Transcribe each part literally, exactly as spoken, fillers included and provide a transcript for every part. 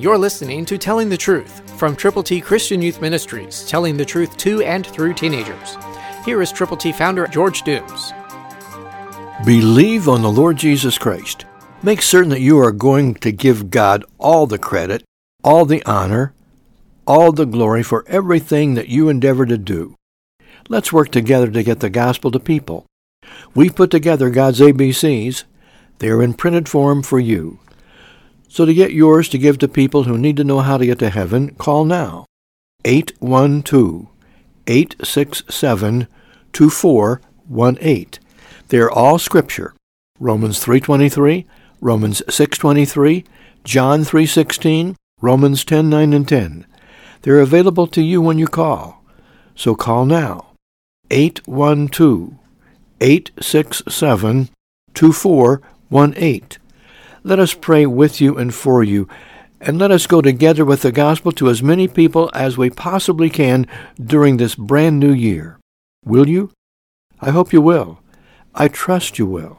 You're listening to Telling the Truth from Triple T Christian Youth Ministries, telling the truth to and through teenagers. Here is Triple T founder George Dooms. Believe on the Lord Jesus Christ. Make certain that you are going to give God all the credit, all the honor, all the glory for everything that you endeavor to do. Let's work together to get the gospel to people. We've put together God's A B Cs. They are in printed form for you. So to get yours to give to people who need to know how to get to heaven, call now. eight one two, eight six seven, two four one eight. They're all Scripture. Romans three twenty-three, Romans six twenty-three, John three sixteen, Romans ten nine and ten. They're available to you when you call. So call now. eight one two, eight six seven, two four one eight. Let us pray with you and for you, and let us go together with the gospel to as many people as we possibly can during this brand new year. Will you? I hope you will. I trust you will.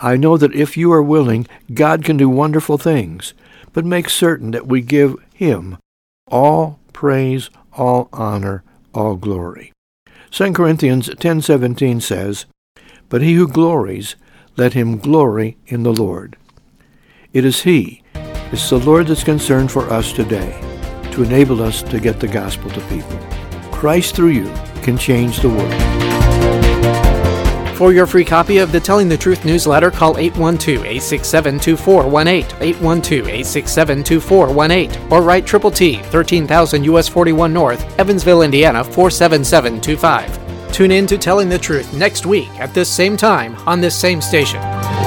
I know that if you are willing, God can do wonderful things, but make certain that we give Him all praise, all honor, all glory. Second Corinthians ten seventeen says, "But he who glories, let him glory in the Lord." It is He, it's the Lord that's concerned for us today, to enable us to get the gospel to people. Christ through you can change the world. For your free copy of the Telling the Truth newsletter, call eight one two, eight six seven, two four one eight, eight one two, eight six seven, two four one eight, or write Triple T, thirteen thousand U S forty-one North, Evansville, Indiana, four seven seven two five. Tune in to Telling the Truth next week at this same time on this same station.